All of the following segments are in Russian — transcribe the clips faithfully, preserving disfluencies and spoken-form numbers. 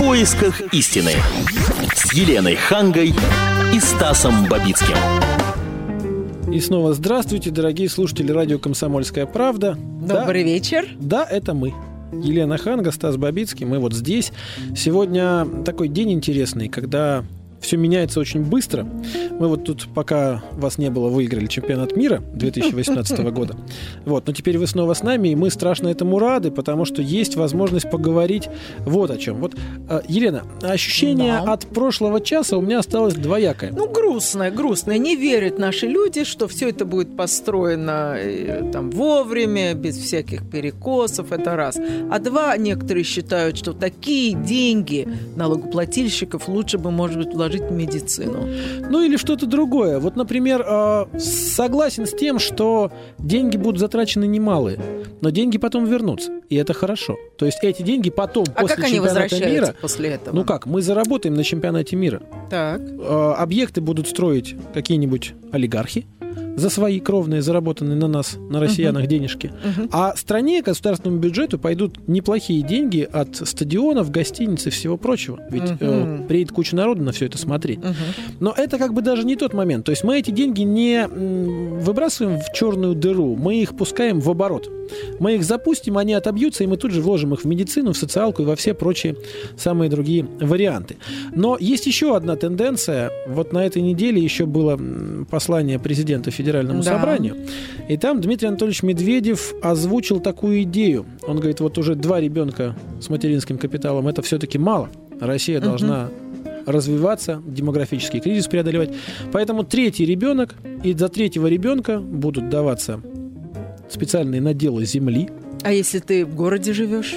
поисках истины» с Еленой Хангой и Стасом Бабицким. И снова здравствуйте, дорогие слушатели радио «Комсомольская правда». Добрый да, вечер. Да, это мы. Елена Ханга, Стас Бабицкий. Мы вот здесь. Сегодня такой день интересный, когда все меняется очень быстро. Мы вот тут, пока вас не было, выиграли чемпионат мира две тысячи восемнадцатого года. Вот, но теперь вы снова с нами, и мы страшно этому рады, потому что есть возможность поговорить вот о чем. Вот, Елена, ощущение да. от прошлого часа у меня осталось двоякое. Ну, грустное, грустное. Не верят наши люди, что все это будет построено там вовремя, без всяких перекосов, это раз. А два, некоторые считают, что такие деньги налогоплательщиков лучше бы, может быть, вложить в медицину. Ну или что-то другое. Вот, например, э, согласен с тем, что деньги будут затрачены немалые, но деньги потом вернутся, и это хорошо. То есть эти деньги потом, а после чемпионата мира... после этого? Ну как, мы заработаем на чемпионате мира. Так. Э, объекты будут строить какие-нибудь олигархи за свои кровные, заработанные на нас, на россиянах, uh-huh. денежки. Uh-huh. А стране, государственному бюджету пойдут неплохие деньги от стадионов, гостиниц и всего прочего. Ведь uh-huh. э, приедет куча народу на все это смотреть. Uh-huh. Но это как бы даже не тот момент. То есть мы эти деньги не выбрасываем в черную дыру, мы их пускаем в оборот. Мы их запустим, они отобьются, и мы тут же вложим их в медицину, в социалку и во все прочие самые другие варианты. Но есть еще одна тенденция. Вот на этой неделе еще было послание президента Федерации Федеральному да. собранию. И там Дмитрий Анатольевич Медведев озвучил такую идею. Он говорит, вот уже два ребенка с материнским капиталом, это все-таки мало. Россия должна uh-huh. развиваться, демографический кризис преодолевать. Поэтому третий ребенок, и за третьего ребенка будут даваться специальные наделы земли. А если ты в городе живешь?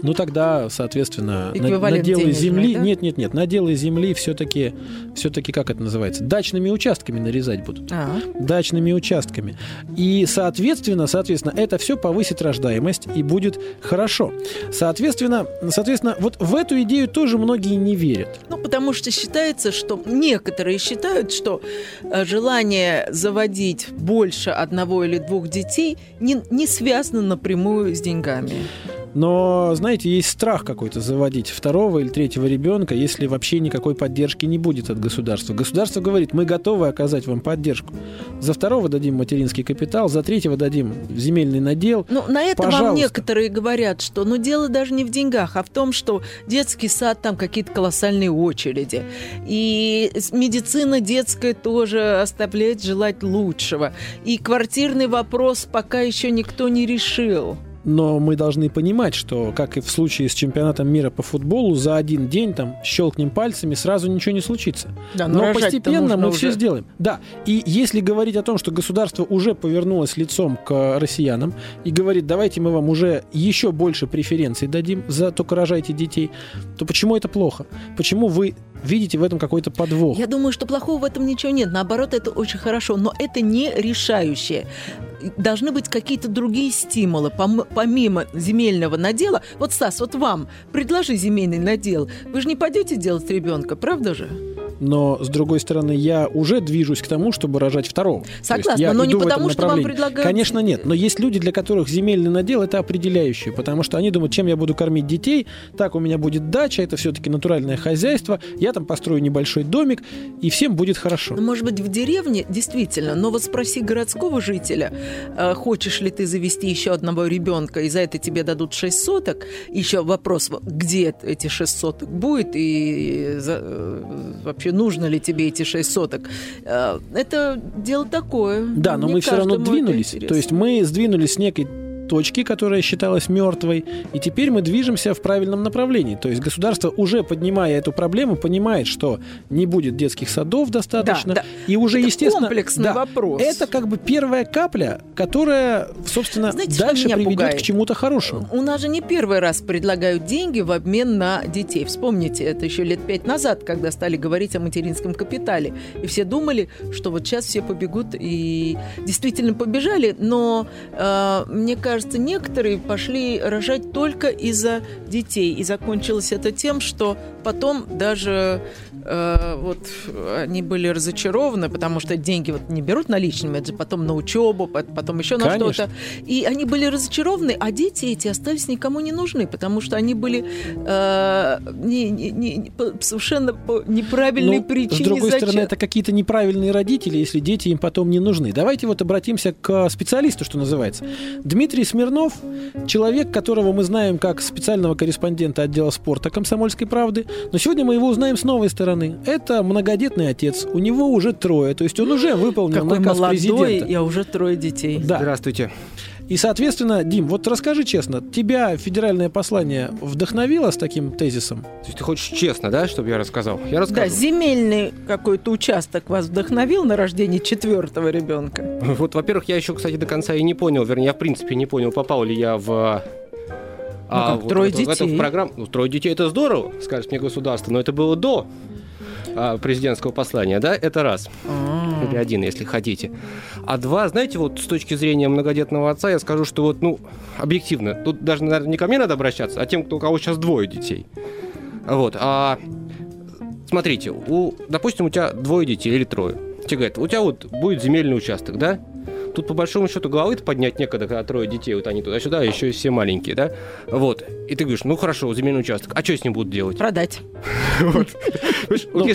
Ну, тогда, соответственно, наделы земли... Да? Нет, нет, нет. Наделы земли все-таки, все-таки, как это называется? Дачными участками нарезать будут. А-а. Дачными участками. И, соответственно, соответственно, это все повысит рождаемость и будет хорошо. Соответственно, соответственно, вот в эту идею тоже многие не верят. Ну, потому что считается, что... Некоторые считают, что желание заводить больше одного или двух детей не, не связано напрямую с деньгами. Но, знаете, есть страх какой-то заводить второго или третьего ребенка, если вообще никакой поддержки не будет от государства. Государство говорит, мы готовы оказать вам поддержку. За второго дадим материнский капитал, за третьего дадим земельный надел. Ну, на это Пожалуйста. Вам некоторые говорят, что ну, дело даже не в деньгах, а в том, что детский сад, там какие-то колоссальные очереди. И медицина детская тоже оставляет желать лучшего. И квартирный вопрос пока еще никто не решил. Но мы должны понимать, что, как и в случае с чемпионатом мира по футболу, за один день там щелкнем пальцами, сразу ничего не случится. Да, но но постепенно мы уже. Все сделаем. Да. И если говорить о том, что государство уже повернулось лицом к россиянам и говорит, давайте мы вам уже еще больше преференций дадим, за только рожайте детей, то почему это плохо? Почему вы... Видите в этом какой-то подвох? Я думаю, что плохого в этом ничего нет. Наоборот, это очень хорошо. Но это не решающее. Должны быть какие-то другие стимулы. Помимо земельного надела... Вот, Стас, вот вам предложи земельный надел. Вы же не пойдете делать ребенка, правда же? Но, с другой стороны, я уже движусь к тому, чтобы рожать второго. Согласна, но не потому, что вам предлагают... Конечно, нет. Но есть люди, для которых земельный надел – это определяющее. Потому что они думают, чем я буду кормить детей. Так, у меня будет дача, это все-таки натуральное хозяйство. Я там построю небольшой домик, и всем будет хорошо. Может быть, в деревне, действительно. Но вот спроси городского жителя, э, хочешь ли ты завести еще одного ребенка, и за это тебе дадут шесть соток. Еще вопрос, где эти шесть соток будет, и за, э, вообще нужно ли тебе эти шесть соток? Это дело такое. Да, но не мы все равно двинулись. То есть мы сдвинулись с некой точки, которая считалась мертвой, и теперь мы движемся в правильном направлении. То есть государство, уже поднимая эту проблему, понимает, что не будет детских садов достаточно. Да, да. И уже, это естественно, комплексный да, вопрос. Это как бы первая капля, которая, собственно, знаете, дальше приведет пугает? К чему-то хорошему. У нас же не первый раз предлагают деньги в обмен на детей. Вспомните, это еще лет пять назад, когда стали говорить о материнском капитале. И все думали, что вот сейчас все побегут, и действительно побежали, но э, мне кажется, кажется, некоторые пошли рожать только из-за детей. И закончилось это тем, что потом даже э, вот они были разочарованы, потому что деньги вот не берут наличными, это же потом на учебу, потом еще на Конечно. Что-то. И они были разочарованы, а дети эти остались никому не нужны, потому что они были э, не, не, не, совершенно по неправильной ну, причине. С другой зачат... стороны, это какие-то неправильные родители, если дети им потом не нужны. Давайте вот обратимся к специалисту, что называется. Дмитрий Смирнов, человек, которого мы знаем как специального корреспондента отдела спорта «Комсомольской правды», но сегодня мы его узнаем с новой стороны. Это многодетный отец, у него уже трое, то есть он уже выполнил Какой наказ молодой, президента. Я уже трое детей. Да. Здравствуйте. И, соответственно, Дим, вот расскажи честно, тебя федеральное послание вдохновило с таким тезисом? То есть ты хочешь честно, да, чтобы я рассказал? Я расскажу. Да, земельный какой-то участок вас вдохновил на рождение четвертого ребенка? Вот, во-первых, я еще, кстати, до конца и не понял, вернее, я в принципе не понял, попал ли я в... Ну, а как, вот трое вот, детей. В программу... Ну, трое детей — это здорово, скажет мне государство, но это было до а, президентского послания, да? Это раз. А-а-а. Или один, если хотите. А два, знаете, вот с точки зрения многодетного отца я скажу, что вот, ну, объективно, тут даже, наверное, не ко мне надо обращаться, а тем, кто, у кого сейчас двое детей. Вот. А смотрите, у, допустим, у тебя двое детей или трое. Тебе говорят, у тебя вот будет земельный участок, да? Тут, по большому счету, головы-то поднять некогда, когда трое детей, вот они туда-сюда, еще и все маленькие, да? Вот. И ты говоришь, ну хорошо, земельный участок, а что с ним будут делать? Продать.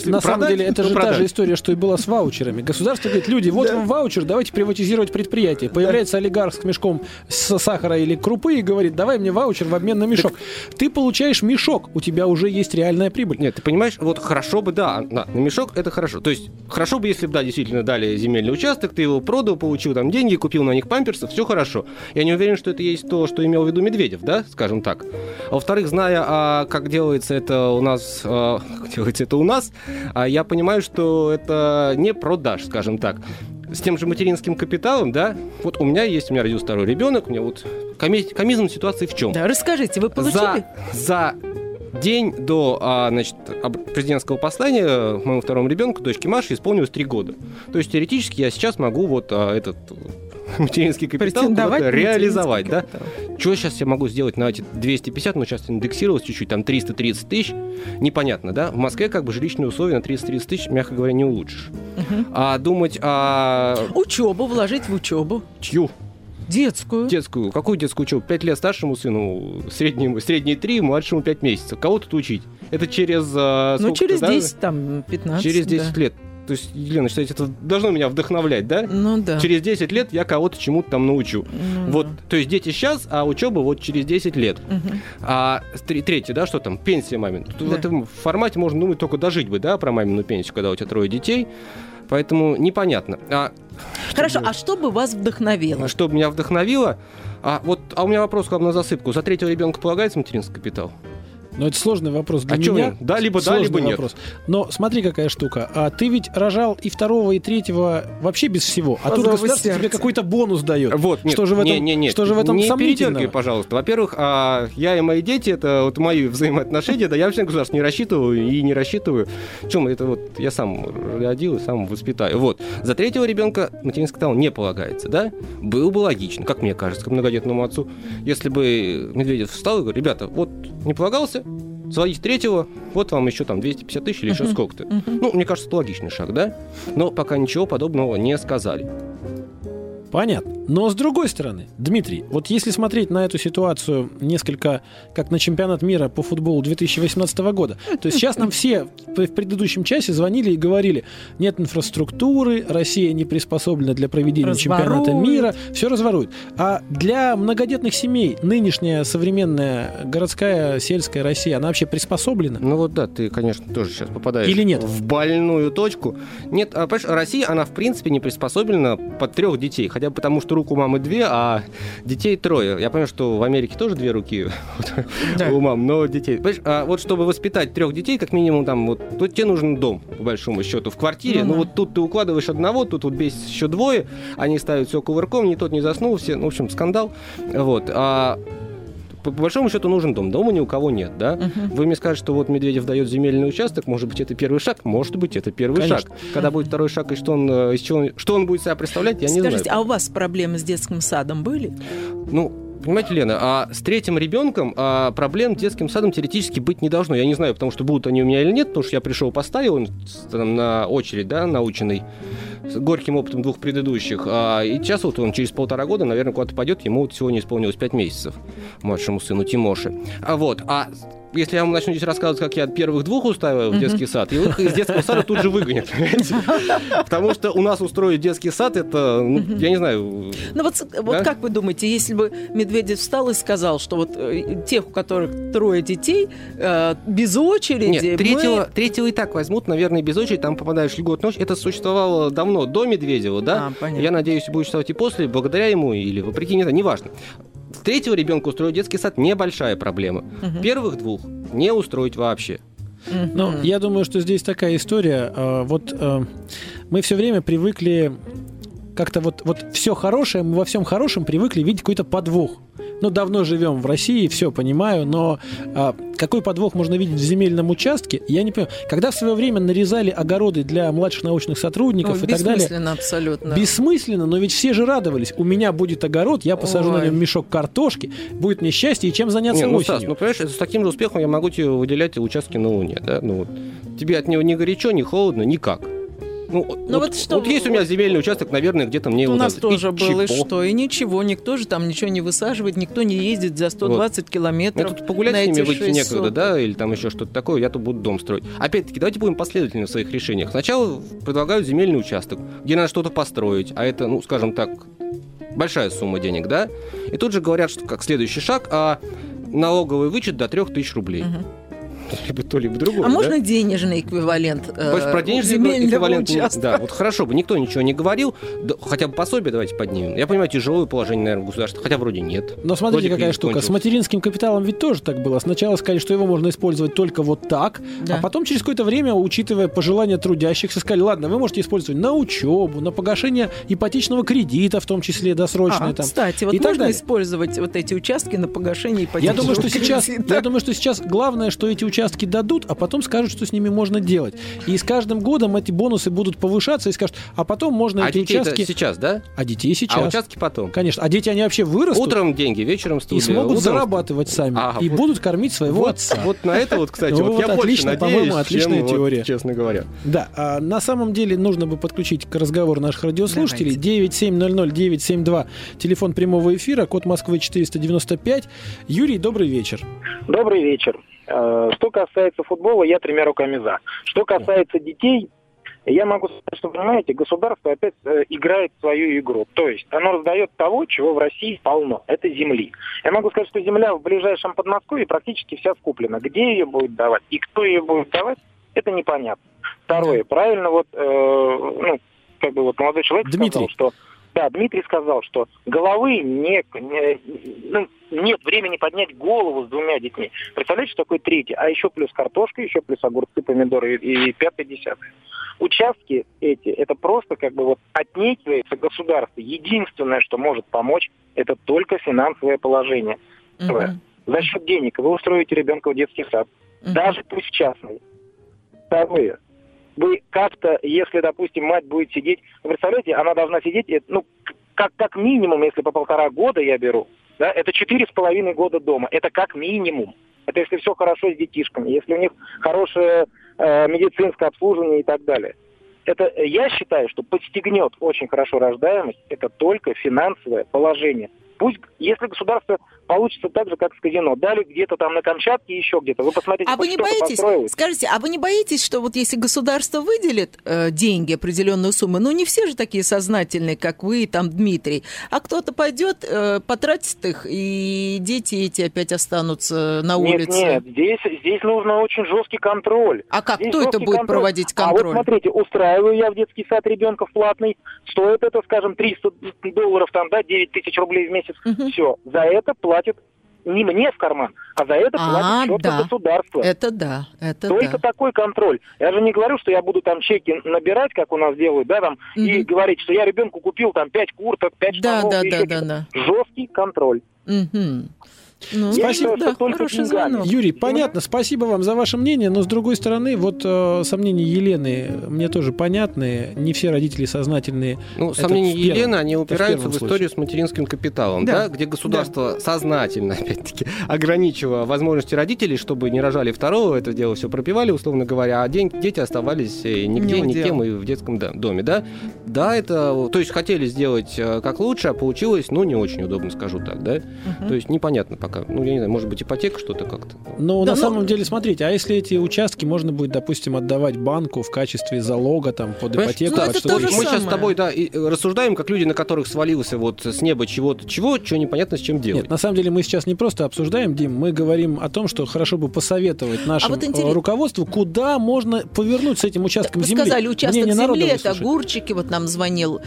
На самом деле, это же та же история, что и была с ваучерами. Государство говорит, люди, вот вам ваучер, давайте приватизировать предприятие. Появляется олигарх с мешком сахара или крупы и говорит, давай мне ваучер в обмен на мешок. Ты получаешь мешок, у тебя уже есть реальная прибыль. Нет, ты понимаешь, вот хорошо бы, да, на мешок это хорошо. То есть, хорошо бы, если бы, да, действительно дали земельный участок, ты его продал, получил там деньги, купил на них памперсов, все хорошо. Я не уверен, что это есть то, что имел в виду Медведев, да, скажем так. А во-вторых, зная, а, как делается это у нас, а, как делается это у нас, а, я понимаю, что это не продаж, скажем так. С тем же материнским капиталом, да, вот у меня есть, у меня родился второй ребенок, у меня вот коми- комизм ситуации в чем? Да, расскажите, вы получили? За, за день до а, значит, президентского послания моему второму ребенку, дочке Маше, исполнилось три года. То есть теоретически я сейчас могу вот а, этот материнский капитал реализовать. Да? Что сейчас я могу сделать на эти двести пятьдесят, но сейчас индексировалось чуть-чуть, там триста тридцать тысяч, непонятно, да? В Москве как бы жилищные условия на триста тридцать тысяч, мягко говоря, не улучшишь. Угу. А думать о... Учебу, вложить в учебу. Чью? Детскую. Детскую. Какую детскую учебу? Пять лет старшему сыну, среднему, средние три, младшему пять месяцев. Кого тут учить? Это через... А, ну, через да? десять, там, пятнадцать. Через десять да. лет. То есть, Елена, считаете, это должно меня вдохновлять, да? Ну, да. Через десять лет я кого-то чему-то там научу. Ну, вот, да. То есть, дети сейчас, а учеба вот через десять лет. Угу. А третье, да, что там, пенсия мамин. Да. В этом формате можно думать только дожить бы, да, про мамину пенсию, когда у тебя трое детей. Поэтому непонятно. А, Хорошо, чтобы... а что бы вас вдохновило? Что бы меня вдохновило? А, вот, а у меня вопрос к вам на засыпку. За третьего ребенка полагается материнский капитал? Ну, это сложный вопрос для а меня. Чё, да, либо сложный да, либо нет. Вопрос. Но смотри, какая штука. А ты ведь рожал и второго, и третьего вообще без всего. А Позовый тут государство сердце. Тебе какой-то бонус дает. Вот, нет, что же в этом, не, не, что же в этом не сомнительного? Не передергай, пожалуйста. Во-первых, а, я и мои дети, это вот мои взаимоотношения, да, я вообще на государство не рассчитываю и не рассчитываю. Чем это вот я сам родил и сам воспитаю. Вот. За третьего ребенка материнский капитал не полагается, да? Было бы логично, как мне кажется, к многодетному отцу, если бы Медведев встал и говорил, ребята, вот не полагался, сводить третьего, вот вам еще там двести пятьдесят тысяч или uh-huh. еще сколько-то. Uh-huh. Ну, мне кажется, это логичный шаг, да? Но пока ничего подобного не сказали. Понятно. Но с другой стороны, Дмитрий, вот если смотреть на эту ситуацию несколько как на чемпионат мира по футболу две тысячи восемнадцатого года, то есть сейчас нам все в предыдущем часе звонили и говорили, нет инфраструктуры, Россия не приспособлена для проведения разворует. Чемпионата мира, все разворует. А для многодетных семей нынешняя современная городская, сельская Россия, она вообще приспособлена? Ну вот да, ты, конечно, тоже сейчас попадаешь Или нет? в больную точку. Нет, понимаешь, Россия, она в принципе не приспособлена под трех детей, хотя бы потому, что руку мамы две, а детей трое. Я понимаю, что в Америке тоже две руки да. у мам, но детей... А вот чтобы воспитать трех детей, как минимум, там, вот, вот тебе нужен дом, по большому счету, в квартире. Mm-hmm. Ну вот тут ты укладываешь одного, тут вот бесит еще двое, они ставят все кувырком, ни тот не заснул, все, ну, в общем, скандал. Вот. А по большому счету нужен дом. Дома ни у кого нет, да? Uh-huh. Вы мне скажете, что вот Медведев дает земельный участок, может быть, это первый шаг, может быть, это первый Конечно. Шаг. Когда будет второй шаг, и что он, из чего он, что он будет себя представлять, я Скажите, не знаю. Скажите, а у вас проблемы с детским садом были? Ну, Понимаете, Лена, а с третьим ребенком а проблем с детским садом теоретически быть не должно. Я не знаю, потому что будут они у меня или нет, потому что я пришел, поставил он там, на очередь, да, наученный, с горьким опытом двух предыдущих. А, и сейчас вот он через полтора года, наверное, куда-то пойдет. Ему вот сегодня исполнилось пять месяцев, младшему сыну Тимоше. А вот, а... Если я вам начну здесь рассказывать, как я от первых двух устраиваю в детский сад, и их из детского сада тут же выгонят, понимаете? Потому что у нас устроить детский сад, это, ну, я не знаю... Ну вот, да? Вот как вы думаете, если бы Медведев встал и сказал, что вот тех, у которых трое детей, без очереди... Нет, третьего, мы... третьего и так возьмут, наверное, без очереди, там попадаешь в льготную ночь. Это существовало давно, до Медведева, да? А, я надеюсь, будет существовать и после, благодаря ему или вопреки, не знаю, неважно. Третьего ребенка устроить детский сад – небольшая проблема. Угу. Первых двух не устроить вообще. Ну, я думаю, что здесь такая история. Вот мы все время привыкли как-то вот, вот все хорошее, мы во всем хорошем привыкли видеть какой-то подвох. Ну, давно живем в России, все понимаю, но а, какой подвох можно видеть в земельном участке, я не понимаю. Когда в свое время нарезали огороды для младших научных сотрудников, ой, и так далее... Бессмысленно абсолютно. Бессмысленно, но ведь все же радовались. У меня будет огород, я посажу ой. На нем мешок картошки, будет мне счастье, и чем заняться не, ну, осенью. Стас, ну, понимаешь, с таким же успехом я могу тебе выделять участки на Луне, да? Ну, вот. Тебе от него ни горячо, ни холодно, никак. Ну, ну, вот, вот, что, вот есть у меня земельный участок, наверное, где-то мне... У нас тоже было, и что, и ничего, никто же там ничего не высаживает, никто не ездит за сто двадцать вот. Километров. Я тут погулять с ними выйти некогда, да, или там еще что-то такое, я тут буду дом строить. Опять-таки, давайте будем последовательны в своих решениях. Сначала предлагают земельный участок, где надо что-то построить, а это, ну, скажем так, большая сумма денег, да, и тут же говорят, что как следующий шаг, а налоговый вычет до трёх тысяч рублей. Угу. Либо то, либо другое. А да? Можно денежный эквивалент? Э, про денежный эквивалент. Да, вот хорошо бы, никто ничего не говорил. Да, хотя бы пособие давайте поднимем. Я понимаю, тяжелое положение, наверное, государства. Хотя вроде нет. Но смотрите, вроде какая штука. Кончилось. С материнским капиталом ведь тоже так было. Сначала сказали, что его можно использовать только вот так. Да. А потом через какое-то время, учитывая пожелания трудящихся, сказали, ладно, вы можете использовать на учебу, на погашение ипотечного кредита, в том числе досрочно. А, там, кстати, вот и можно использовать вот эти участки на погашение ипотечного я думаю, что кредита. Сейчас, я думаю, что сейчас главное, что эти участки участки дадут, а потом скажут, что с ними можно делать. И с каждым годом эти бонусы будут повышаться и скажут, а потом можно а эти участки... сейчас, да? А детей сейчас. А участки потом. Конечно. А дети, они вообще вырастут. Утром деньги, вечером студия. И смогут утром... зарабатывать сами. Ага, и вот... будут кормить своего вот, отца. Вот на это вот, кстати, вот я больше надеюсь, отличная теория. Честно говоря. Да. На самом деле нужно бы подключить к разговору наших радиослушателей. девять семь ноль ноль девять семь два. Телефон прямого эфира. Код Москвы четыреста девяносто пять. Юрий, добрый вечер. Добрый вечер. Что касается футбола, я тремя руками за. Что касается детей, я могу сказать, что, понимаете, государство опять играет свою игру. То есть оно раздает того, чего в России полно. Это земли. Я могу сказать, что земля в ближайшем Подмосковье практически вся скуплена. Где ее будет давать и кто ее будет давать, это непонятно. Второе. Правильно, вот, э, ну, как бы вот молодой человек Дмитрий. сказал, что... Да, Дмитрий сказал, что головы не, не, ну, нет времени поднять голову с двумя детьми. Представляете, что такое третий? А еще плюс картошка, еще плюс огурцы, помидоры и, и пятое, десятое. Участки эти, это просто как бы вот отнекивается государство. Единственное, что может помочь, это только финансовое положение. Mm-hmm. За счет денег вы устроите ребенка в детский сад. Mm-hmm. Даже пусть в частный. Второе. Вы как-то, если, допустим, мать будет сидеть... Вы представляете, она должна сидеть, ну, как, как минимум, если по полтора года я беру, да, это четыре с половиной года дома. Это как минимум. Это если все хорошо с детишками, если у них хорошее э, медицинское обслуживание и так далее. Это, я считаю, что подстегнет очень хорошо рождаемость, это только финансовое положение. Пусть, если государство получится так же, как с казино, дали где-то там на Камчатке, еще где-то, вы посмотрите, а вы не боитесь, скажите, а вы не боитесь, что вот если государство выделит э, деньги, определенную сумму, ну не все же такие сознательные, как вы, там, Дмитрий, а кто-то пойдет, э, потратит их, и дети эти опять останутся на улице? Нет, нет, здесь, здесь нужно очень жесткий контроль. А как, здесь кто это будет контроль. проводить контроль? А вот смотрите, устраиваю я в детский сад ребенка в платный, стоит это, скажем, триста долларов, там, да, девять тысяч рублей в месяц. Угу. Все, за это платит не мне в карман, а за это а, платит четко да. государство. Это да, это Только да. такой контроль. Я же не говорю, что я буду там чеки набирать, как у нас делают, да, там, угу. и говорить, что я ребенку купил там пять курток, пять штанов, да, да, да, да, да. Жесткий контроль. Угу. Ну, спасибо, да, хороший звонок. Юрий, понятно, спасибо вам за ваше мнение, но с другой стороны, вот э, сомнения Елены мне тоже понятны, не все родители сознательные. Ну, сомнения первом, Елены, они упираются в, в историю с материнским капиталом, да. Да, где государство да. сознательно, опять-таки, ограничивало возможности родителей, чтобы не рожали второго, это дело все пропивали, условно говоря, а день, дети оставались нигде, не никем и в детском доме, да? Да, это, то есть хотели сделать как лучше, а получилось, ну, не очень удобно, скажу так, да? Угу. То есть непонятно пока. Ну, я не знаю, может быть, ипотека что-то как-то. Но да, на ну... самом деле, смотрите, а если эти участки можно будет, допустим, отдавать банку в качестве залога там, под Понимаешь? ипотеку? Ну, под что-то... Мы самое. сейчас с тобой да, и рассуждаем, как люди, на которых свалился вот с неба чего-то, чего, чего непонятно с чем делать. Нет, на самом деле мы сейчас не просто обсуждаем, Дим, мы говорим о том, что хорошо бы посоветовать нашему а вот интерес... руководству, куда можно повернуть с этим участком да, земли. Сказали, участок земли, это огурчики, вот нам звонил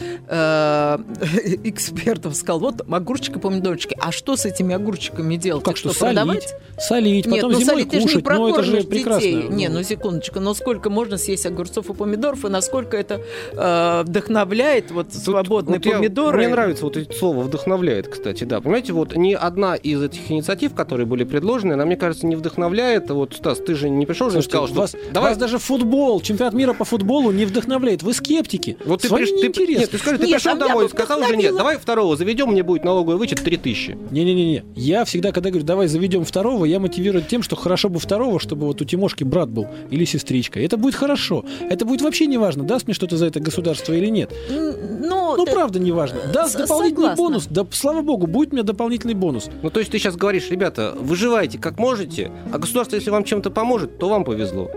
экспертов, сказал, вот огурчики, помидорчики, а что с этими огурчиками делать? Как что, солить, продавать? солить, потом Нет, ну, зимой солить, кушать, но это же прекрасно. Детей. Не, ну секундочку, но сколько можно съесть огурцов и помидоров, и насколько это э, вдохновляет вот Тут, свободные вот помидоры. Я, мне нравится вот это слово «вдохновляет», кстати, да. Понимаете, вот ни одна из этих инициатив, которые были предложены, она, мне кажется, не вдохновляет. Вот, Стас, ты же не пришел, Слушайте, не сказал, вас, что... Давай... Вас даже футбол, чемпионат мира по футболу не вдохновляет. Вы скептики. Вот ты, приш... ты... Нет, ты скажи, ты нет, пришел домой и сказал уже нет. Давай второго заведем, мне будет налоговый вычет три тысячи. Не-не-не, я всегда Всегда, когда говорю, давай заведем второго, я мотивирую тем, что хорошо бы второго, чтобы вот у Тимошки брат был или сестричка. Это будет хорошо. Это будет вообще не важно, даст мне что-то за это государство или нет. Но, ну, ты... правда, не важно. Даст дополнительный согласна. бонус. Да, слава богу, будет у меня дополнительный бонус. Ну, то есть ты сейчас говоришь, ребята, выживайте как можете, а государство, если вам чем-то поможет, то вам повезло.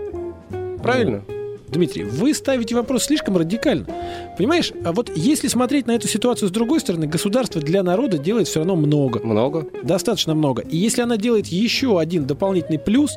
Правильно? Дмитрий, вы ставите вопрос слишком радикально. Понимаешь, а вот если смотреть на эту ситуацию с другой стороны, государство для народа делает все равно много. Много? Достаточно много. И если она делает еще один дополнительный плюс...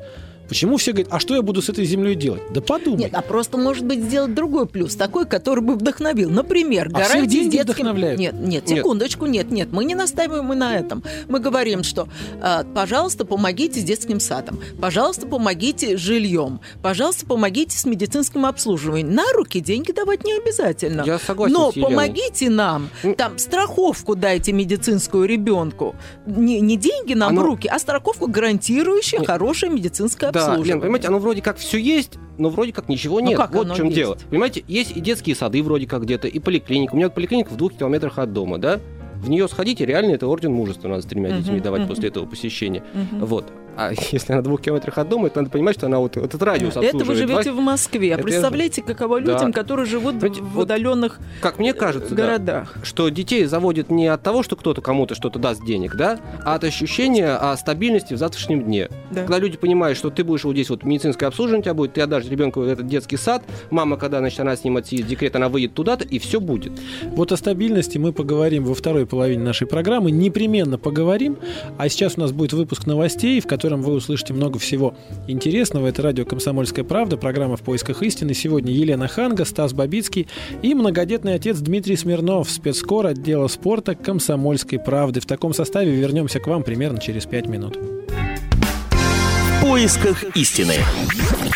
Почему все говорят, а что я буду с этой землей делать? Да подумай. Нет, а просто, может быть, сделать другой плюс, такой, который бы вдохновил. Например, а гарантии всех деньги детским... вдохновляют? Нет, нет, секундочку, нет, нет. Мы не настаиваем и на этом. Мы говорим, что, э, пожалуйста, помогите с детским садом, пожалуйста, помогите с жильем, пожалуйста, помогите с медицинским обслуживанием. На руки деньги давать не обязательно. Я согласен Но с Еленой. Помогите нам, там, страховку дайте медицинскую ребенку. Не, не деньги нам Оно... в руки, а страховку, гарантирующую нет. хорошее медицинское Да, Лен, понимаете, оно вроде как все есть, но вроде как ничего нет. Ну, как вот в чем есть? дело. Понимаете, есть и детские сады вроде как где-то, и поликлиника. У меня вот поликлиника в двух километрах от дома, да? В нее сходите, реально это орден мужества надо с тремя uh-huh, детьми давать uh-huh. после этого посещения. Uh-huh. Вот. А если она в двух километрах от дома, это надо понимать, что она вот этот радиус обслуживает. Это вы живете в Москве. А представляете, каково людям, да. которые живут Знаете, в удаленных городах. Как мне кажется, да, что детей заводят не от того, что кто-то кому-то что-то даст денег, да, а от ощущения о стабильности в завтрашнем дне. Да. Когда люди понимают, что ты будешь вот здесь вот медицинское обслуживание у тебя будет, ты отдашь ребенку вот этот детский сад, мама, когда значит, она снимает декрет, она выйдет туда-то, и все будет. Вот о стабильности мы поговорим во второй половине нашей программы. Непременно поговорим. А сейчас у нас будет выпуск новостей, в котором в котором вы услышите много всего интересного. Это радио «Комсомольская правда», программа «В поисках истины». Сегодня Елена Ханга, Стас Бабицкий и многодетный отец Дмитрий Смирнов, спецкор отдела спорта «Комсомольской правды». В таком составе вернемся к вам примерно через пять минут. В поисках истины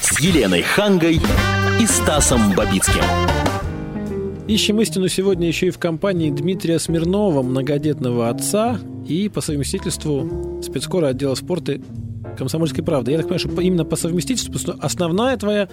с Еленой Хангой и Стасом Бабицким. Ищем истину сегодня еще и в компании Дмитрия Смирнова, многодетного отца и по совместительству спецкора отдела спорта «Комсомольской правды». Я так понимаю, что именно по совместительству, потому что основная твоя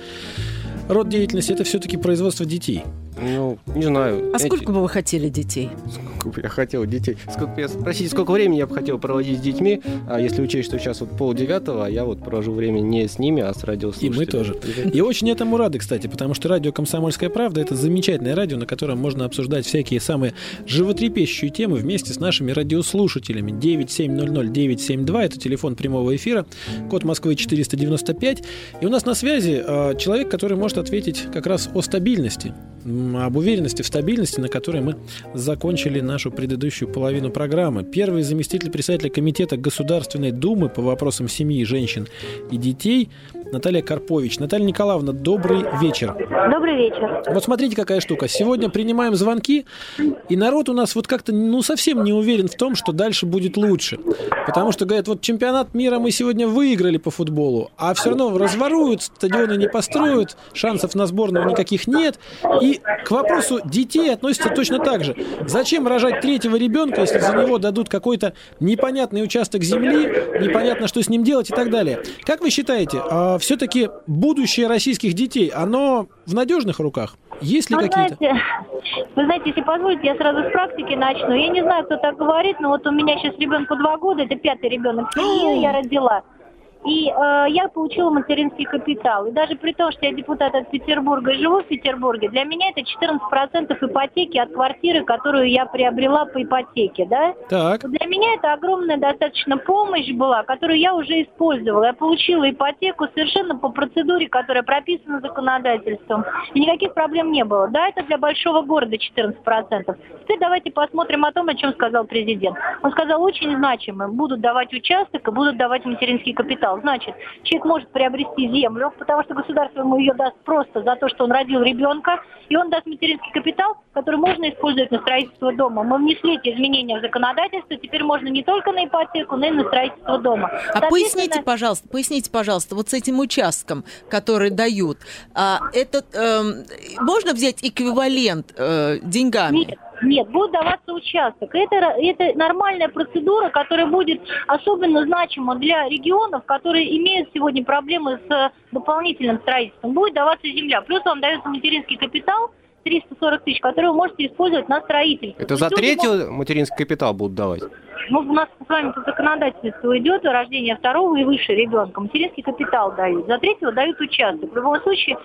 род деятельности – это все-таки производство детей. Ну, не знаю. А эти... сколько бы вы хотели детей? Сколько бы я хотел детей? Сколько, я... Простите, сколько времени я бы хотел проводить с детьми, а если учесть, что сейчас вот полдевятого, а я вот провожу время не с ними, а с радиослушателями. И мы тоже. И очень этому рады, кстати, потому что радио «Комсомольская правда» — это замечательное радио, на котором можно обсуждать всякие самые животрепещущие темы вместе с нашими радиослушателями. девять семь ноль ноль девять семь два — это телефон прямого эфира, код Москвы четыреста девяносто пять. И у нас на связи э, человек, который может ответить как раз о стабильности, об уверенности в стабильности, на которой мы закончили нашу предыдущую половину программы. Первый заместитель председателя Комитета Государственной Думы по вопросам семьи, женщин и детей Наталья Карпович. Наталья Николаевна, добрый вечер. Добрый вечер. Вот смотрите, какая штука. Сегодня принимаем звонки, и народ у нас вот как-то ну совсем не уверен в том, что дальше будет лучше. Потому что, говорят, вот чемпионат мира мы сегодня выиграли по футболу, а все равно разворуют, стадионы не построят, шансов на сборную никаких нет, и И к вопросу детей относится точно так же. Зачем рожать третьего ребенка, если за него дадут какой-то непонятный участок земли, непонятно, что с ним делать и так далее. Как вы считаете, все-таки будущее российских детей, оно в надежных руках? Есть ли а какие-то? Знаете, вы знаете, если позволите, я сразу с практики начну. Я не знаю, кто так говорит, но вот у меня сейчас ребенку два года, это пятый ребенок, и я родила. И э, я получила материнский капитал. И даже при том, что я депутат от Петербурга и живу в Петербурге, для меня это четырнадцать процентов ипотеки от квартиры, которую я приобрела по ипотеке, да? Так. Для меня это огромная достаточно помощь была, которую я уже использовала. Я получила ипотеку совершенно по процедуре, которая прописана законодательством. И никаких проблем не было. Да, это для большого города четырнадцать процентов. Теперь давайте посмотрим о том, о чем сказал президент. Он сказал, очень значимо. Будут давать участок и будут давать материнский капитал. Значит, человек может приобрести землю, потому что государство ему ее даст просто за то, что он родил ребенка, и он даст материнский капитал, который можно использовать на строительство дома. Мы внесли эти изменения в законодательство, теперь можно не только на ипотеку, но и на строительство дома. А поясните, пожалуйста, поясните, пожалуйста, вот с этим участком, который дают, а этот, э, можно взять эквивалент э, деньгами? Нет. Нет, будет даваться участок. Это, это нормальная процедура, которая будет особенно значима для регионов, которые имеют сегодня проблемы с дополнительным строительством. Будет даваться земля. Плюс вам дается материнский капитал триста сорок тысяч, который вы можете использовать на строительство. Это за третий могут... материнский капитал будут давать? Ну, у нас с вами по законодательству идет рождение второго и выше ребенка. Материнский капитал дают. За третьего дают участок. В любом случае,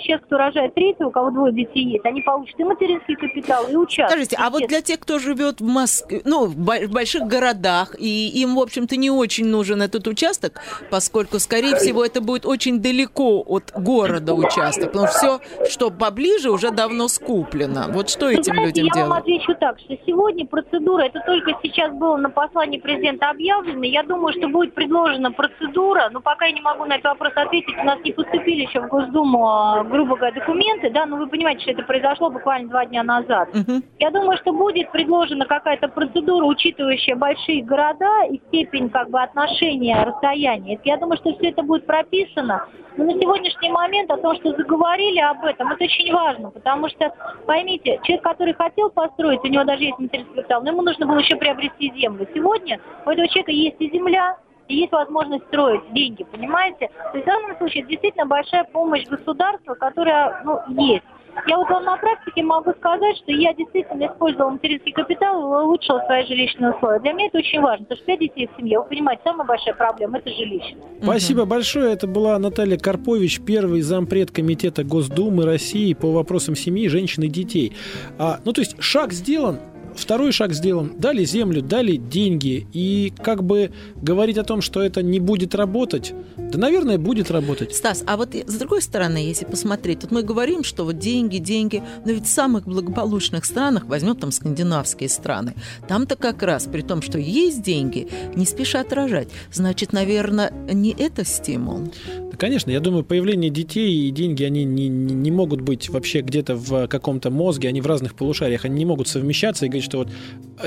сейчас, кто рожает третьего, у кого двое детей есть, они получат и материнский капитал, и участок. Скажите, а вот для тех, кто живет в Москве, ну, в больших городах, и им, в общем-то, не очень нужен этот участок, поскольку, скорее всего, это будет очень далеко от города участок. Но все, что поближе, уже давно скуплено. Вот что этим знаете, людям я делать? Я вам отвечу так, что сегодня процедура, это только сейчас было на послании президента объявлено. Я думаю, что будет предложена процедура, но пока я не могу на этот вопрос ответить. У нас не поступили еще в Госдуму, грубо говоря, документы, да, но вы понимаете, что это произошло буквально два дня назад. Uh-huh. Я думаю, что будет предложена какая-то процедура, учитывающая большие города и степень как бы отношения, расстояния. Я думаю, что все это будет прописано. Но на сегодняшний момент о том, что заговорили об этом, это очень важно, потому что, поймите, человек, который хотел построить, у него даже есть материнский капитал, но ему нужно было еще приобрести землю. Сегодня у этого человека есть и земля, и есть возможность строить деньги, понимаете? То есть в данном случае действительно большая помощь государства, которая, ну, есть. Я вот вам на практике могу сказать, что я действительно использовала материнский капитал и улучшила свои жилищные условия. Для меня это очень важно, потому что пять детей в семье, вы понимаете, самая большая проблема – это жилище. Спасибо угу. большое. Это была Наталья Карпович, первый зампред комитета Госдумы России по вопросам семьи, женщин и детей. А, ну, то есть шаг сделан. Второй шаг сделан. Дали землю, дали деньги. И как бы говорить о том, что это не будет работать, да, наверное, будет работать. Стас, а вот с другой стороны, если посмотреть, вот мы говорим, что вот деньги, деньги, но ведь в самых благополучных странах, возьмем там скандинавские страны, там-то как раз при том, что есть деньги, не спешат рожать. Значит, наверное, не это стимул. Да, конечно, я думаю, появление детей и деньги, они не, не могут быть вообще где-то в каком-то мозге, они в разных полушариях, они не могут совмещаться и говорить, что вот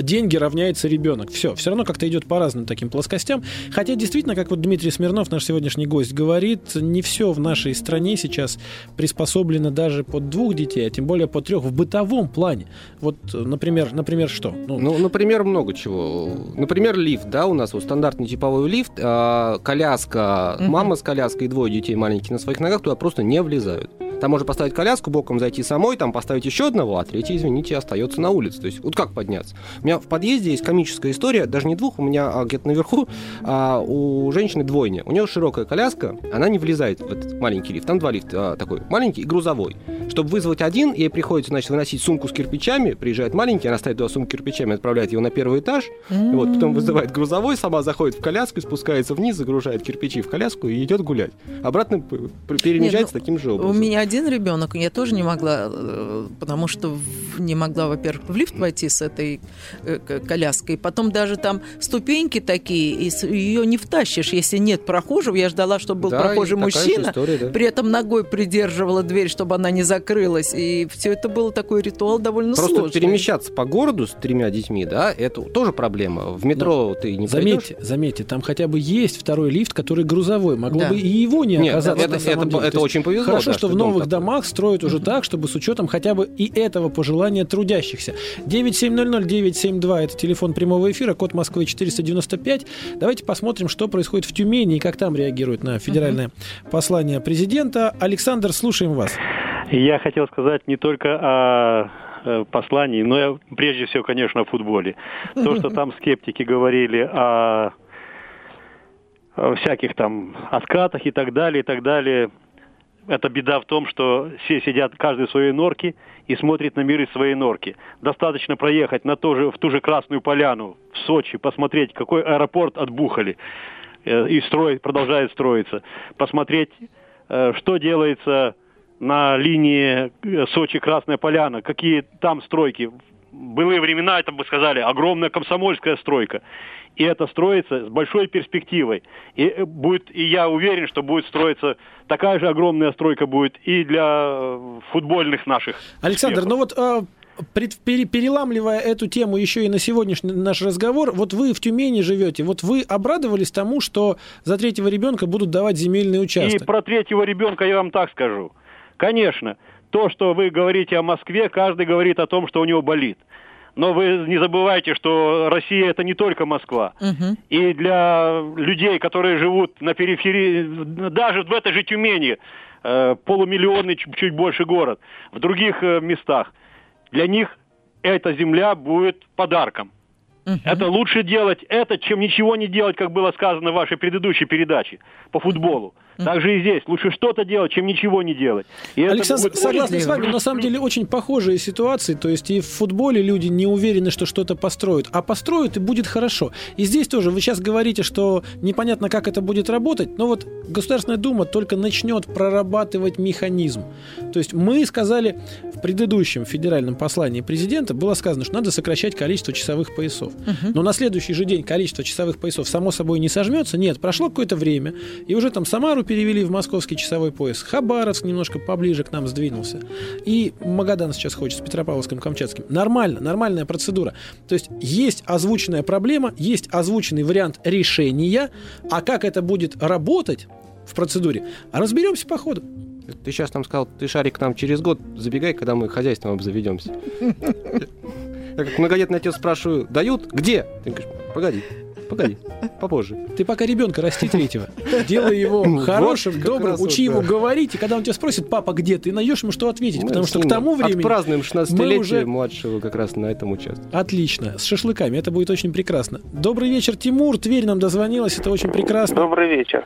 деньги равняется ребенок. Все, все равно как-то идет по разным таким плоскостям. Хотя действительно, как вот Дмитрий Смирнов, наш сегодняшний гость, говорит, не все в нашей стране сейчас приспособлено даже под двух детей, а тем более под трех в бытовом плане. Вот, например, например что? Ну, ну например, много чего. Например, лифт, да, у нас вот стандартный типовой лифт, коляска, угу. мама с коляской и двое детей маленьких на своих ногах туда просто не влезают. Там можно поставить коляску, боком зайти самой, там поставить еще одного, а третий, извините, остается на улице. То есть вот как подняться? У меня в подъезде есть комическая история, даже не двух, у меня а, где-то наверху а, у женщины двойня. У нее широкая коляска, она не влезает в этот маленький лифт. Там два лифта, а, такой маленький и грузовой. Чтобы вызвать один, ей приходится, значит, выносить сумку с кирпичами, приезжает маленький, она ставит туда сумку с кирпичами, отправляет его на первый этаж, mm-hmm. вот, потом вызывает грузовой, сама заходит в коляску, спускается вниз, загружает кирпичи в коляску и идет гулять. Обратно перемещается Нет, ну, таким же образом. У меня один ребенок, я тоже не могла, потому что не могла, во-первых, в лифт войти с этой коляской. Потом даже там ступеньки такие, и ее не втащишь, если нет прохожего. Я ждала, чтобы был да, прохожий мужчина. История, да. При этом ногой придерживала дверь, чтобы она не закрылась. И все это было такой ритуал довольно Просто сложный. Просто перемещаться по городу с тремя детьми, да, это тоже проблема. В метро Но ты не заметьте, пойдешь. Заметьте, там хотя бы есть второй лифт, который грузовой. Могло да. бы и его не оказаться. Нет, это, это, это, это очень повезло. Хорошо, да, что в новых новых домах строят уже так, чтобы с учетом хотя бы и этого пожелания трудящихся. девять семь ноль ноль девять семь два – это телефон прямого эфира, код Москвы четыреста девяносто пять. Давайте посмотрим, что происходит в Тюмени и как там реагируют на федеральное послание президента. Александр, слушаем вас. Я хотел сказать не только о послании, но я, прежде всего, конечно, о футболе. То, что там скептики говорили о всяких там откатах и так далее, и так далее. Это беда в том, что все сидят каждый в своей норке и смотрит на мир из своей норки. Достаточно проехать на то же, в ту же Красную Поляну в Сочи, посмотреть, какой аэропорт отбухали и строить, продолжает строиться. Посмотреть, что делается на линии Сочи-Красная Поляна, какие там стройки. В былые времена, это бы сказали, огромная комсомольская стройка. И это строится с большой перспективой. И, будет, и я уверен, что будет строиться такая же огромная стройка будет и для футбольных наших. Александр, успехов. ну вот... А... переламливая эту тему еще и на сегодняшний наш разговор, вот вы в Тюмени живете, вот вы обрадовались тому, что за третьего ребенка будут давать земельный участок? И про третьего ребенка я вам так скажу. Конечно, то, что вы говорите о Москве, каждый говорит о том, что у него болит. Но вы не забывайте, что Россия – это не только Москва. Угу. И для людей, которые живут на периферии, даже в этой же Тюмени, полумиллионный, чуть больше город, в других местах, для них эта земля будет подарком. Uh-huh. Это лучше делать это, чем ничего не делать, как было сказано в вашей предыдущей передаче по футболу. Также и здесь. Лучше что-то делать, чем ничего не делать. И Александр, согласен с вами, на самом деле очень похожие ситуации. То есть и в футболе люди не уверены, что что-то построят. А построят, и будет хорошо. И здесь тоже. Вы сейчас говорите, что непонятно, как это будет работать. Но вот Государственная Дума только начнет прорабатывать механизм. То есть мы сказали в предыдущем федеральном послании президента, было сказано, что надо сокращать количество часовых поясов. Угу. Но на следующий же день количество часовых поясов само собой не сожмется. Нет, прошло какое-то время. И уже там Самару перевели в московский часовой пояс. Хабаровск немножко поближе к нам сдвинулся. И Магадан сейчас хочет с Петропавловским, Камчатским. Нормально, нормальная процедура. То есть есть озвученная проблема, есть озвученный вариант решения, а как это будет работать в процедуре, разберемся по ходу. Ты сейчас нам сказал, ты, Шарик, к нам через год забегай, когда мы хозяйством обзаведемся. Я как многодетный отец спрашиваю, дают? Где? Ты говоришь, погоди. Погоди, попозже. Ты пока ребенка расти третьего. Делай его хорошим, добрым, учи его говорить. И когда он тебя спросит, папа, где ты, найдешь ему что ответить. Потому что к тому времени... Отпразднуем шестнадцатилетие младшего как раз на этом участке. Отлично. С шашлыками. Это будет очень прекрасно. Добрый вечер, Тимур. Тверь нам дозвонилась. Это очень прекрасно. Добрый вечер.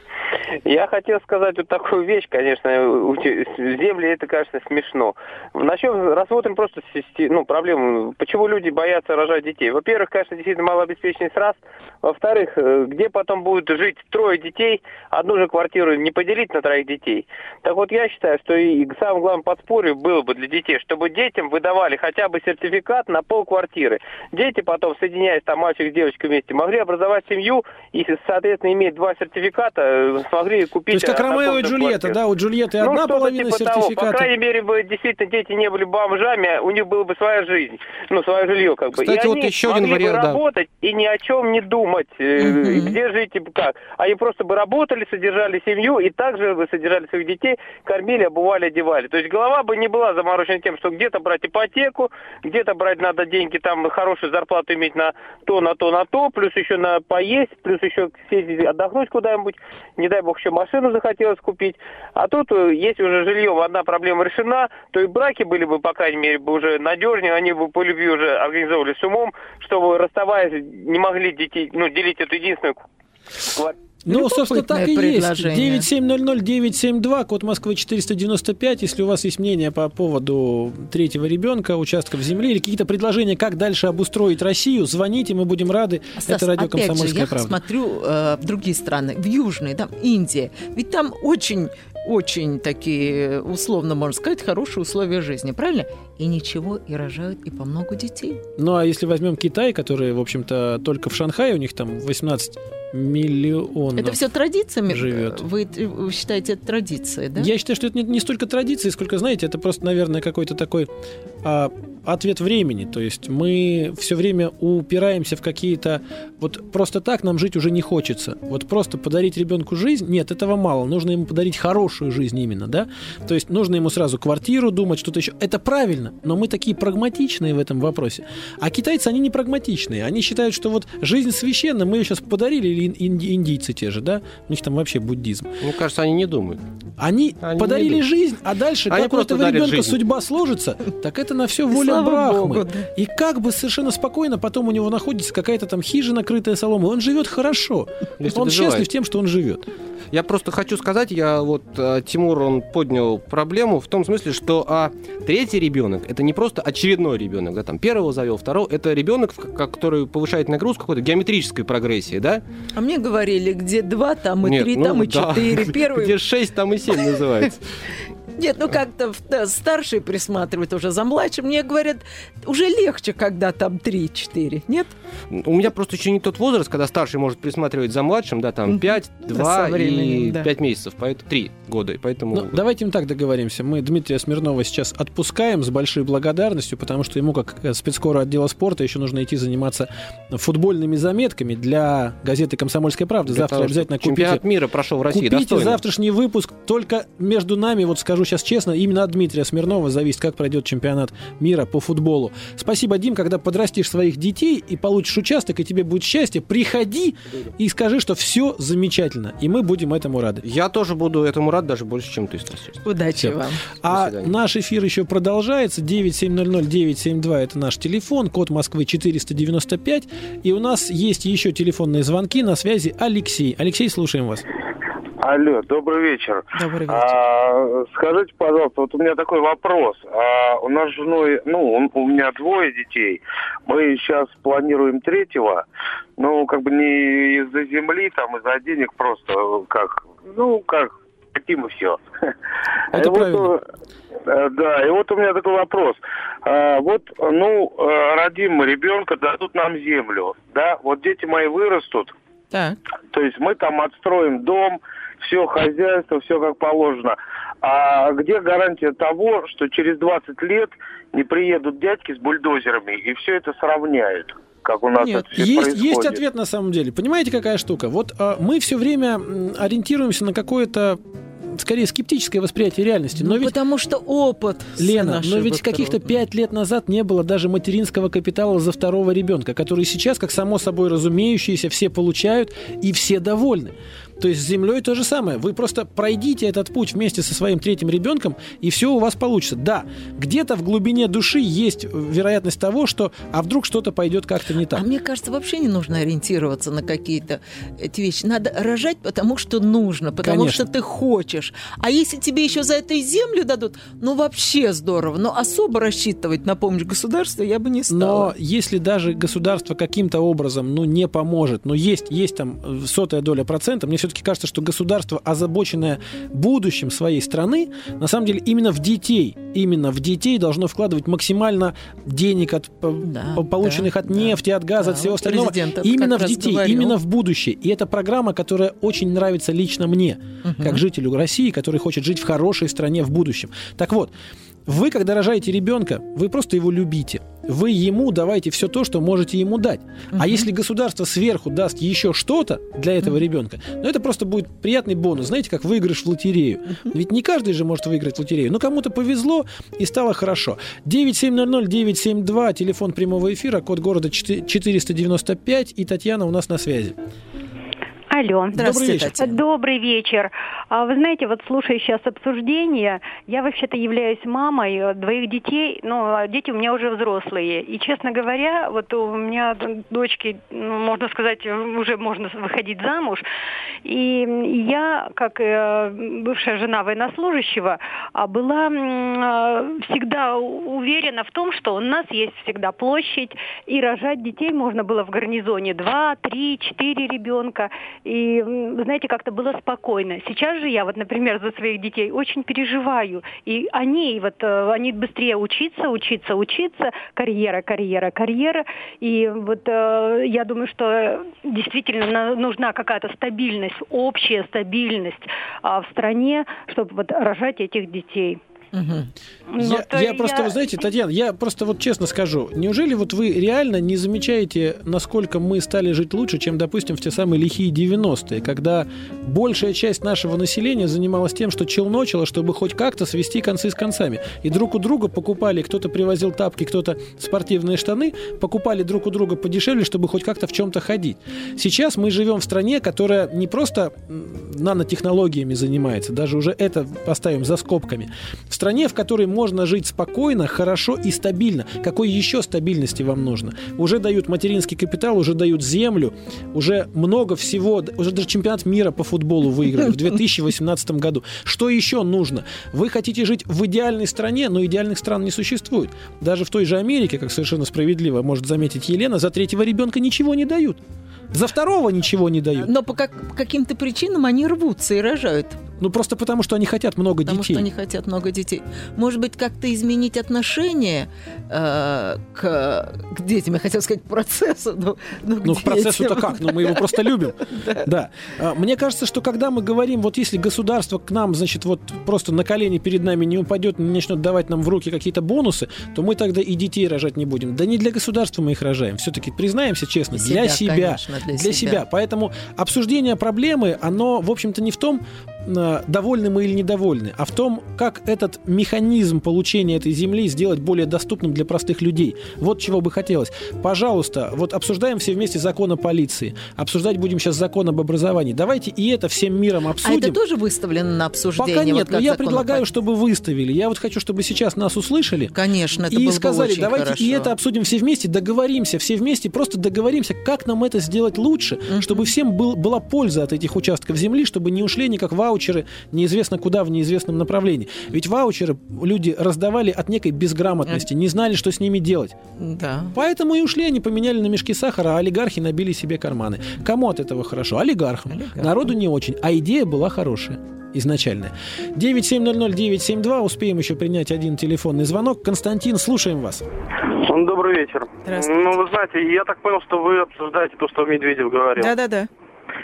Я хотел сказать вот такую вещь, конечно, земли, это, кажется, смешно. Начнем, рассмотрим просто ну, проблему, почему люди боятся рожать детей. Во-первых, конечно, действительно малообеспеченность раз. Во-вторых, где потом будут жить трое детей, одну же квартиру не поделить на троих детей. Так вот, я считаю, что и самое главное подспорье было бы для детей, чтобы детям выдавали хотя бы сертификат на полквартиры. Дети потом, соединяясь, там, мальчик с девочкой вместе, могли образовать семью и, соответственно, иметь два сертификата, могли купить... То есть, как Ромео и Джульетта, да, у Джульетты ну, одна половина типа сертификата. Того. По крайней мере, бы действительно дети не были бомжами, у них была бы своя жизнь, ну, свое жилье, как бы. Кстати, и вот они еще один вариант, да. Работать и ни о чем не думать, mm-hmm. где жить и как. Они просто бы работали, содержали семью, и также бы содержали своих детей, кормили, обували, одевали. То есть, голова бы не была заморочена тем, что где-то брать ипотеку, где-то брать надо деньги, там, хорошую зарплату иметь на то, на то, на то, плюс еще на поесть, плюс еще съездить, отдохнуть куда-нибудь, не дай бог, еще машину захотелось купить. А тут, если уже жильем одна проблема решена, то и браки были бы, по крайней мере, уже надежнее, они бы по любви уже организовывались с умом, чтобы, расставаясь, не могли детей, ну, делить эту единственную квартиру. Ну, собственно, так и есть. девять семь ноль ноль девять семь два, код Москвы четыреста девяносто пять. Если у вас есть мнение по поводу третьего ребенка, участков земли или какие-то предложения, как дальше обустроить Россию, звоните, мы будем рады. Стас, это радио «Комсомольская правда». Я смотрю э, в другие страны, в южные, там Индия. Ведь там очень, очень такие, условно можно сказать, хорошие условия жизни, правильно? и ничего, и рожают, и по много детей. Ну, а если возьмем Китай, который, в общем-то, только в Шанхае у них там восемнадцать миллионов. Это все традициями живет. Вы считаете, это традиции, да? Я считаю, что это не столько традиции, сколько, знаете, это просто, наверное, какой-то такой а, ответ времени. То есть мы все время упираемся в какие-то... Вот просто так нам жить уже не хочется. Вот просто подарить ребенку жизнь... Нет, этого мало. Нужно ему подарить хорошую жизнь именно, да? То есть нужно ему сразу квартиру думать, что-то еще. Это правильно, но мы такие прагматичные в этом вопросе. А китайцы, они не прагматичные. Они считают, что вот жизнь священна, мы ее сейчас подарили, или индийцы те же, да? У них там вообще буддизм. Мне кажется, они не думают. Они, они подавили жизнь, а дальше, они как у этого ребенка жизнь. Судьба сложится, так это на все воля Брахмы. И как бы совершенно спокойно потом у него находится какая-то там хижина, крытая соломой. Он живет хорошо. Если он доживает. Счастлив тем, что он живет. Я просто хочу сказать, я вот Тимур, он поднял проблему в том смысле, что а, третий ребенок это не просто очередной ребенок, да, там первого завел, второго, это ребенок, который повышает нагрузку какой-то геометрической прогрессии, да? А мне говорили, где два, там и Нет, три, ну, там и да. четыре, первый. Где шесть, там и семь называется. Нет, ну как-то старшие присматривают уже за младшим. Мне говорят, уже легче, когда там три-четыре, нет? У меня просто еще не тот возраст, когда старший может присматривать за младшим, да, там пять, два и пять месяцев, поэтому три года. Поэтому... Ну, давайте мы так договоримся. Мы Дмитрия Смирнова сейчас отпускаем с большой благодарностью, потому что ему, как спецкору отдела спорта, еще нужно идти заниматься футбольными заметками для газеты «Комсомольская правда». Завтра того, обязательно купите. Чемпионат мира прошел в России, купите достойно. Завтрашний выпуск. Только между нами, вот скажу сейчас честно, именно от Дмитрия Смирнова зависит, как пройдет чемпионат мира по футболу. Спасибо, Дим, когда подрастишь своих детей и получишь участок, и тебе будет счастье, приходи и скажи, что все замечательно, и мы будем этому рады. Я тоже буду этому рад даже больше, чем ты, Стас. Удачи вам. А наш эфир еще продолжается. девять семь ноль ноль девять семь два это наш телефон, код Москвы четыреста девяносто пять, и у нас есть еще телефонные звонки. На связи Алексей. Алексей, слушаем вас. Алло, добрый вечер. Добрый вечер. А, скажите, пожалуйста, вот у меня такой вопрос. А, у нас с женой, ну, у меня двое детей. Мы сейчас планируем третьего. Ну, как бы не из-за земли, там, из-за денег просто, как, ну, как, хотим и все. Это и правильно. Вот, да, и вот у меня такой вопрос. А, вот, ну, родим мы ребенка, дадут нам землю, да? Вот дети мои вырастут. Да. То есть мы там отстроим дом, все хозяйство, все как положено. А где гарантия того, что через двадцать лет не приедут дядьки с бульдозерами и все это сравняют? Как у нас Нет, это все есть, есть ответ на самом деле. Понимаете, какая штука? Вот а, мы все время ориентируемся на какое-то... скорее, скептическое восприятие реальности. Но ну, ведь... Потому что опыт. Лена, но ведь каких-то пять лет назад не было даже материнского капитала за второго ребенка, который сейчас, как само собой разумеющееся, все получают и все довольны. То есть с землей то же самое. Вы просто пройдите этот путь вместе со своим третьим ребенком, и все у вас получится. Да, где-то в глубине души есть вероятность того, что а вдруг что-то пойдет как-то не так. А мне кажется, вообще не нужно ориентироваться на какие-то эти вещи. Надо рожать, потому что нужно, потому Конечно. Что ты хочешь. А если тебе еще за это и землю дадут, ну вообще здорово. Но особо рассчитывать на помощь государства я бы не стала. Но если даже государство каким-то образом ну, не поможет, но есть, есть там сотая доля процента, мне все-таки кажется, что государство, озабоченное будущим своей страны, на самом деле именно в детей, именно в детей должно вкладывать максимально денег, от, да, полученных да, от нефти, да, от газа, да, от всего остального. Именно в детей, говорил. Именно в будущее. И это программа, которая очень нравится лично мне, угу. как жителю России, который хочет жить в хорошей стране в будущем. Так вот, вы, когда рожаете ребенка, вы просто его любите. Вы ему давайте все то, что можете ему дать. Uh-huh. А если государство сверху даст еще что-то для этого uh-huh. ребенка, ну это просто будет приятный бонус. Знаете, как выигрыш в лотерею. Uh-huh. Ведь не каждый же может выиграть в лотерею. Но кому-то повезло и стало хорошо. девять семь ноль ноль девять семь два, телефон прямого эфира, код города четыреста девяносто пять. И Татьяна у нас на связи. Алло. Добрый вечер. Добрый вечер. Вы знаете, вот слушая сейчас обсуждение, я вообще-то являюсь мамой двоих детей, но дети у меня уже взрослые. И, честно говоря, вот у меня дочки, можно сказать, уже можно выходить замуж. И я, как бывшая жена военнослужащего, была всегда уверена в том, что у нас есть всегда площадь, и рожать детей можно было в гарнизоне два, три, четыре ребенка. И, знаете, как-то было спокойно. Сейчас же я, вот, например, за своих детей очень переживаю. И они, вот, они быстрее учиться, учиться, учиться. Карьера, карьера, карьера. И вот я думаю, что действительно нужна какая-то стабильность, общая стабильность в стране, чтобы вот рожать этих детей. Угу. Я, я, я просто, вы знаете, Татьяна, я просто вот честно скажу, неужели вот вы реально не замечаете, насколько мы стали жить лучше, чем, допустим, в те самые лихие девяностые, когда большая часть нашего населения занималась тем, что челночила, чтобы хоть как-то свести концы с концами. И друг у друга покупали, кто-то привозил тапки, кто-то спортивные штаны, покупали друг у друга подешевле, чтобы хоть как-то в чем-то ходить. Сейчас мы живем в стране, которая не просто нанотехнологиями занимается, даже уже это поставим за скобками, в стране, в которой можно жить спокойно, хорошо и стабильно. Какой еще стабильности вам нужно? Уже дают материнский капитал, уже дают землю, уже много всего, уже даже чемпионат мира по футболу выиграли в две тысячи восемнадцатом году. Что еще нужно? Вы хотите жить в идеальной стране, но идеальных стран не существует. Даже в той же Америке, как совершенно справедливо может заметить Елена, за третьего ребенка ничего не дают. За второго ничего не дают. Но по, как, по каким-то причинам они рвутся и рожают. Ну, просто потому, что они хотят много потому детей. Потому что они хотят много детей. Может быть, как-то изменить отношение э, к, к детям. Я хотела сказать, к процессу. Но, но к ну, к процессу-то как? Ну, мы его просто любим. Да. Мне кажется, что когда мы говорим, вот если государство к нам, значит, вот просто на колени перед нами не упадет, не начнет давать нам в руки какие-то бонусы, то мы тогда и детей рожать не будем. Да не для государства мы их рожаем. Все-таки, признаемся честно, для себя. Для, для себя. себя. Поэтому обсуждение проблемы, оно, в общем-то, не в том, довольны мы или недовольны, а в том, как этот механизм получения этой земли сделать более доступным для простых людей. Вот чего бы хотелось. Пожалуйста, вот обсуждаем все вместе закон о полиции. Обсуждать будем сейчас закон об образовании. Давайте и это всем миром обсудим. А это тоже выставлено на обсуждение? Пока нет, вот но я предлагаю, чтобы выставили. Я вот хочу, чтобы сейчас нас услышали. Конечно, это было бы очень хорошо. И сказали, давайте и это обсудим все вместе, договоримся все вместе, просто договоримся, как нам это сделать лучше, mm-hmm. чтобы всем был, была польза от этих участков земли, чтобы не ушли никак вау ваучеры неизвестно куда в неизвестном направлении. Ведь ваучеры люди раздавали от некой безграмотности, не знали, что с ними делать. Да. Поэтому и ушли, они поменяли на мешки сахара, а олигархи набили себе карманы. Кому от этого хорошо? Олигархам. Олигархам. Народу не очень. А идея была хорошая. Изначальная. девять семь ноль ноль девять семь два. Успеем еще принять один телефонный звонок. Константин, слушаем вас. Добрый вечер. Ну, вы знаете, я так понял, что вы обсуждаете то, что Медведев говорил. Да-да-да.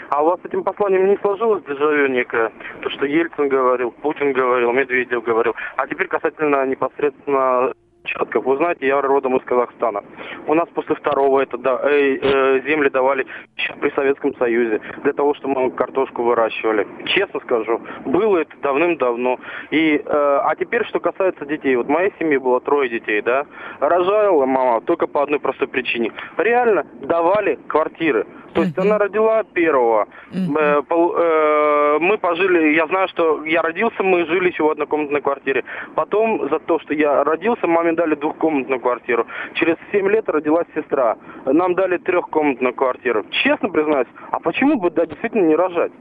А у вас с этим посланием не сложилось дежавю некое? То, что Ельцин говорил, Путин говорил, Медведев говорил. А теперь касательно непосредственно участков. Вы знаете, я родом из Казахстана. У нас после второго это да, э, э, земли давали еще при Советском Союзе для того, чтобы мы картошку выращивали. Честно скажу, было это давным-давно. И, э, а теперь, что касается детей. Вот в моей семье было трое детей, да. Рожала мама только по одной простой причине. Реально давали квартиры. То есть uh-huh. она родила первого. Uh-huh. Мы пожили, я знаю, что я родился, мы жили еще в однокомнатной квартире. Потом за то, что я родился, маме дали двухкомнатную квартиру. Через семь лет родилась сестра. Нам дали трехкомнатную квартиру. Честно признаюсь, а почему бы да, действительно не рожать?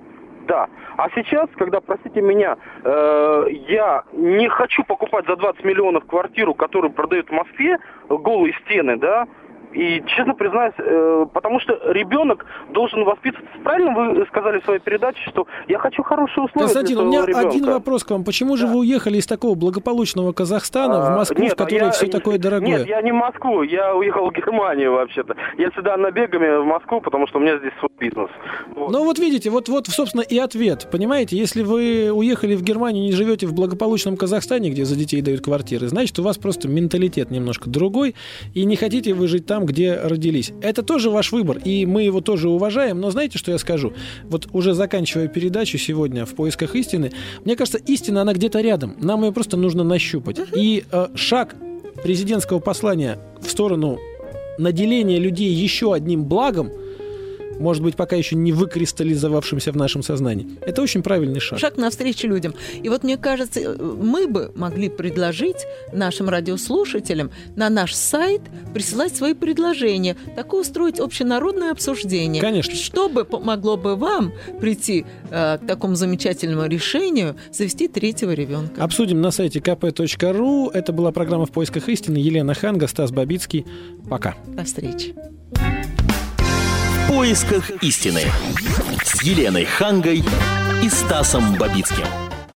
Да. А сейчас, когда, простите меня, э, я не хочу покупать за двадцать миллионов квартиру, которую продают в Москве, голые стены, да, и, честно признаюсь, э, потому что ребенок должен воспитываться. Правильно вы сказали в своей передаче, что я хочу хорошие условия Константин, для своего ребенка. Константин, у меня ребенка. Один вопрос к вам. Почему да. же вы уехали из такого благополучного Казахстана а, в Москву, нет, в которой я, все такое дорогое? Нет, я не в Москву. Я уехал в Германию вообще-то. Я сюда набегами в Москву, потому что у меня здесь свой бизнес. Вот. Ну вот видите, вот, вот, собственно, и ответ. Понимаете, если вы уехали в Германию и не живете в благополучном Казахстане, где за детей дают квартиры, значит, у вас просто менталитет немножко другой, и не хотите вы жить там, где родились. Это тоже ваш выбор, и мы его тоже уважаем, но знаете, что я скажу? Вот уже заканчивая передачу сегодня «В поисках истины», мне кажется, истина, она где-то рядом, нам ее просто нужно нащупать. И э, шаг президентского послания в сторону наделения людей еще одним благом, может быть, пока еще не выкристаллизовавшимся в нашем сознании. Это очень правильный шаг. Шаг навстречу людям. И вот, мне кажется, мы бы могли предложить нашим радиослушателям на наш сайт присылать свои предложения, так и устроить общенародное обсуждение. Конечно. Что бы помогло бы вам прийти э, к такому замечательному решению завести третьего ребенка? Обсудим на сайте ка пэ точка ру. Это была программа «В поисках истины». Елена Ханга, Стас Бабицкий. Пока. До встречи. поисках истины» с Еленой Хангой и Стасом Бабицким.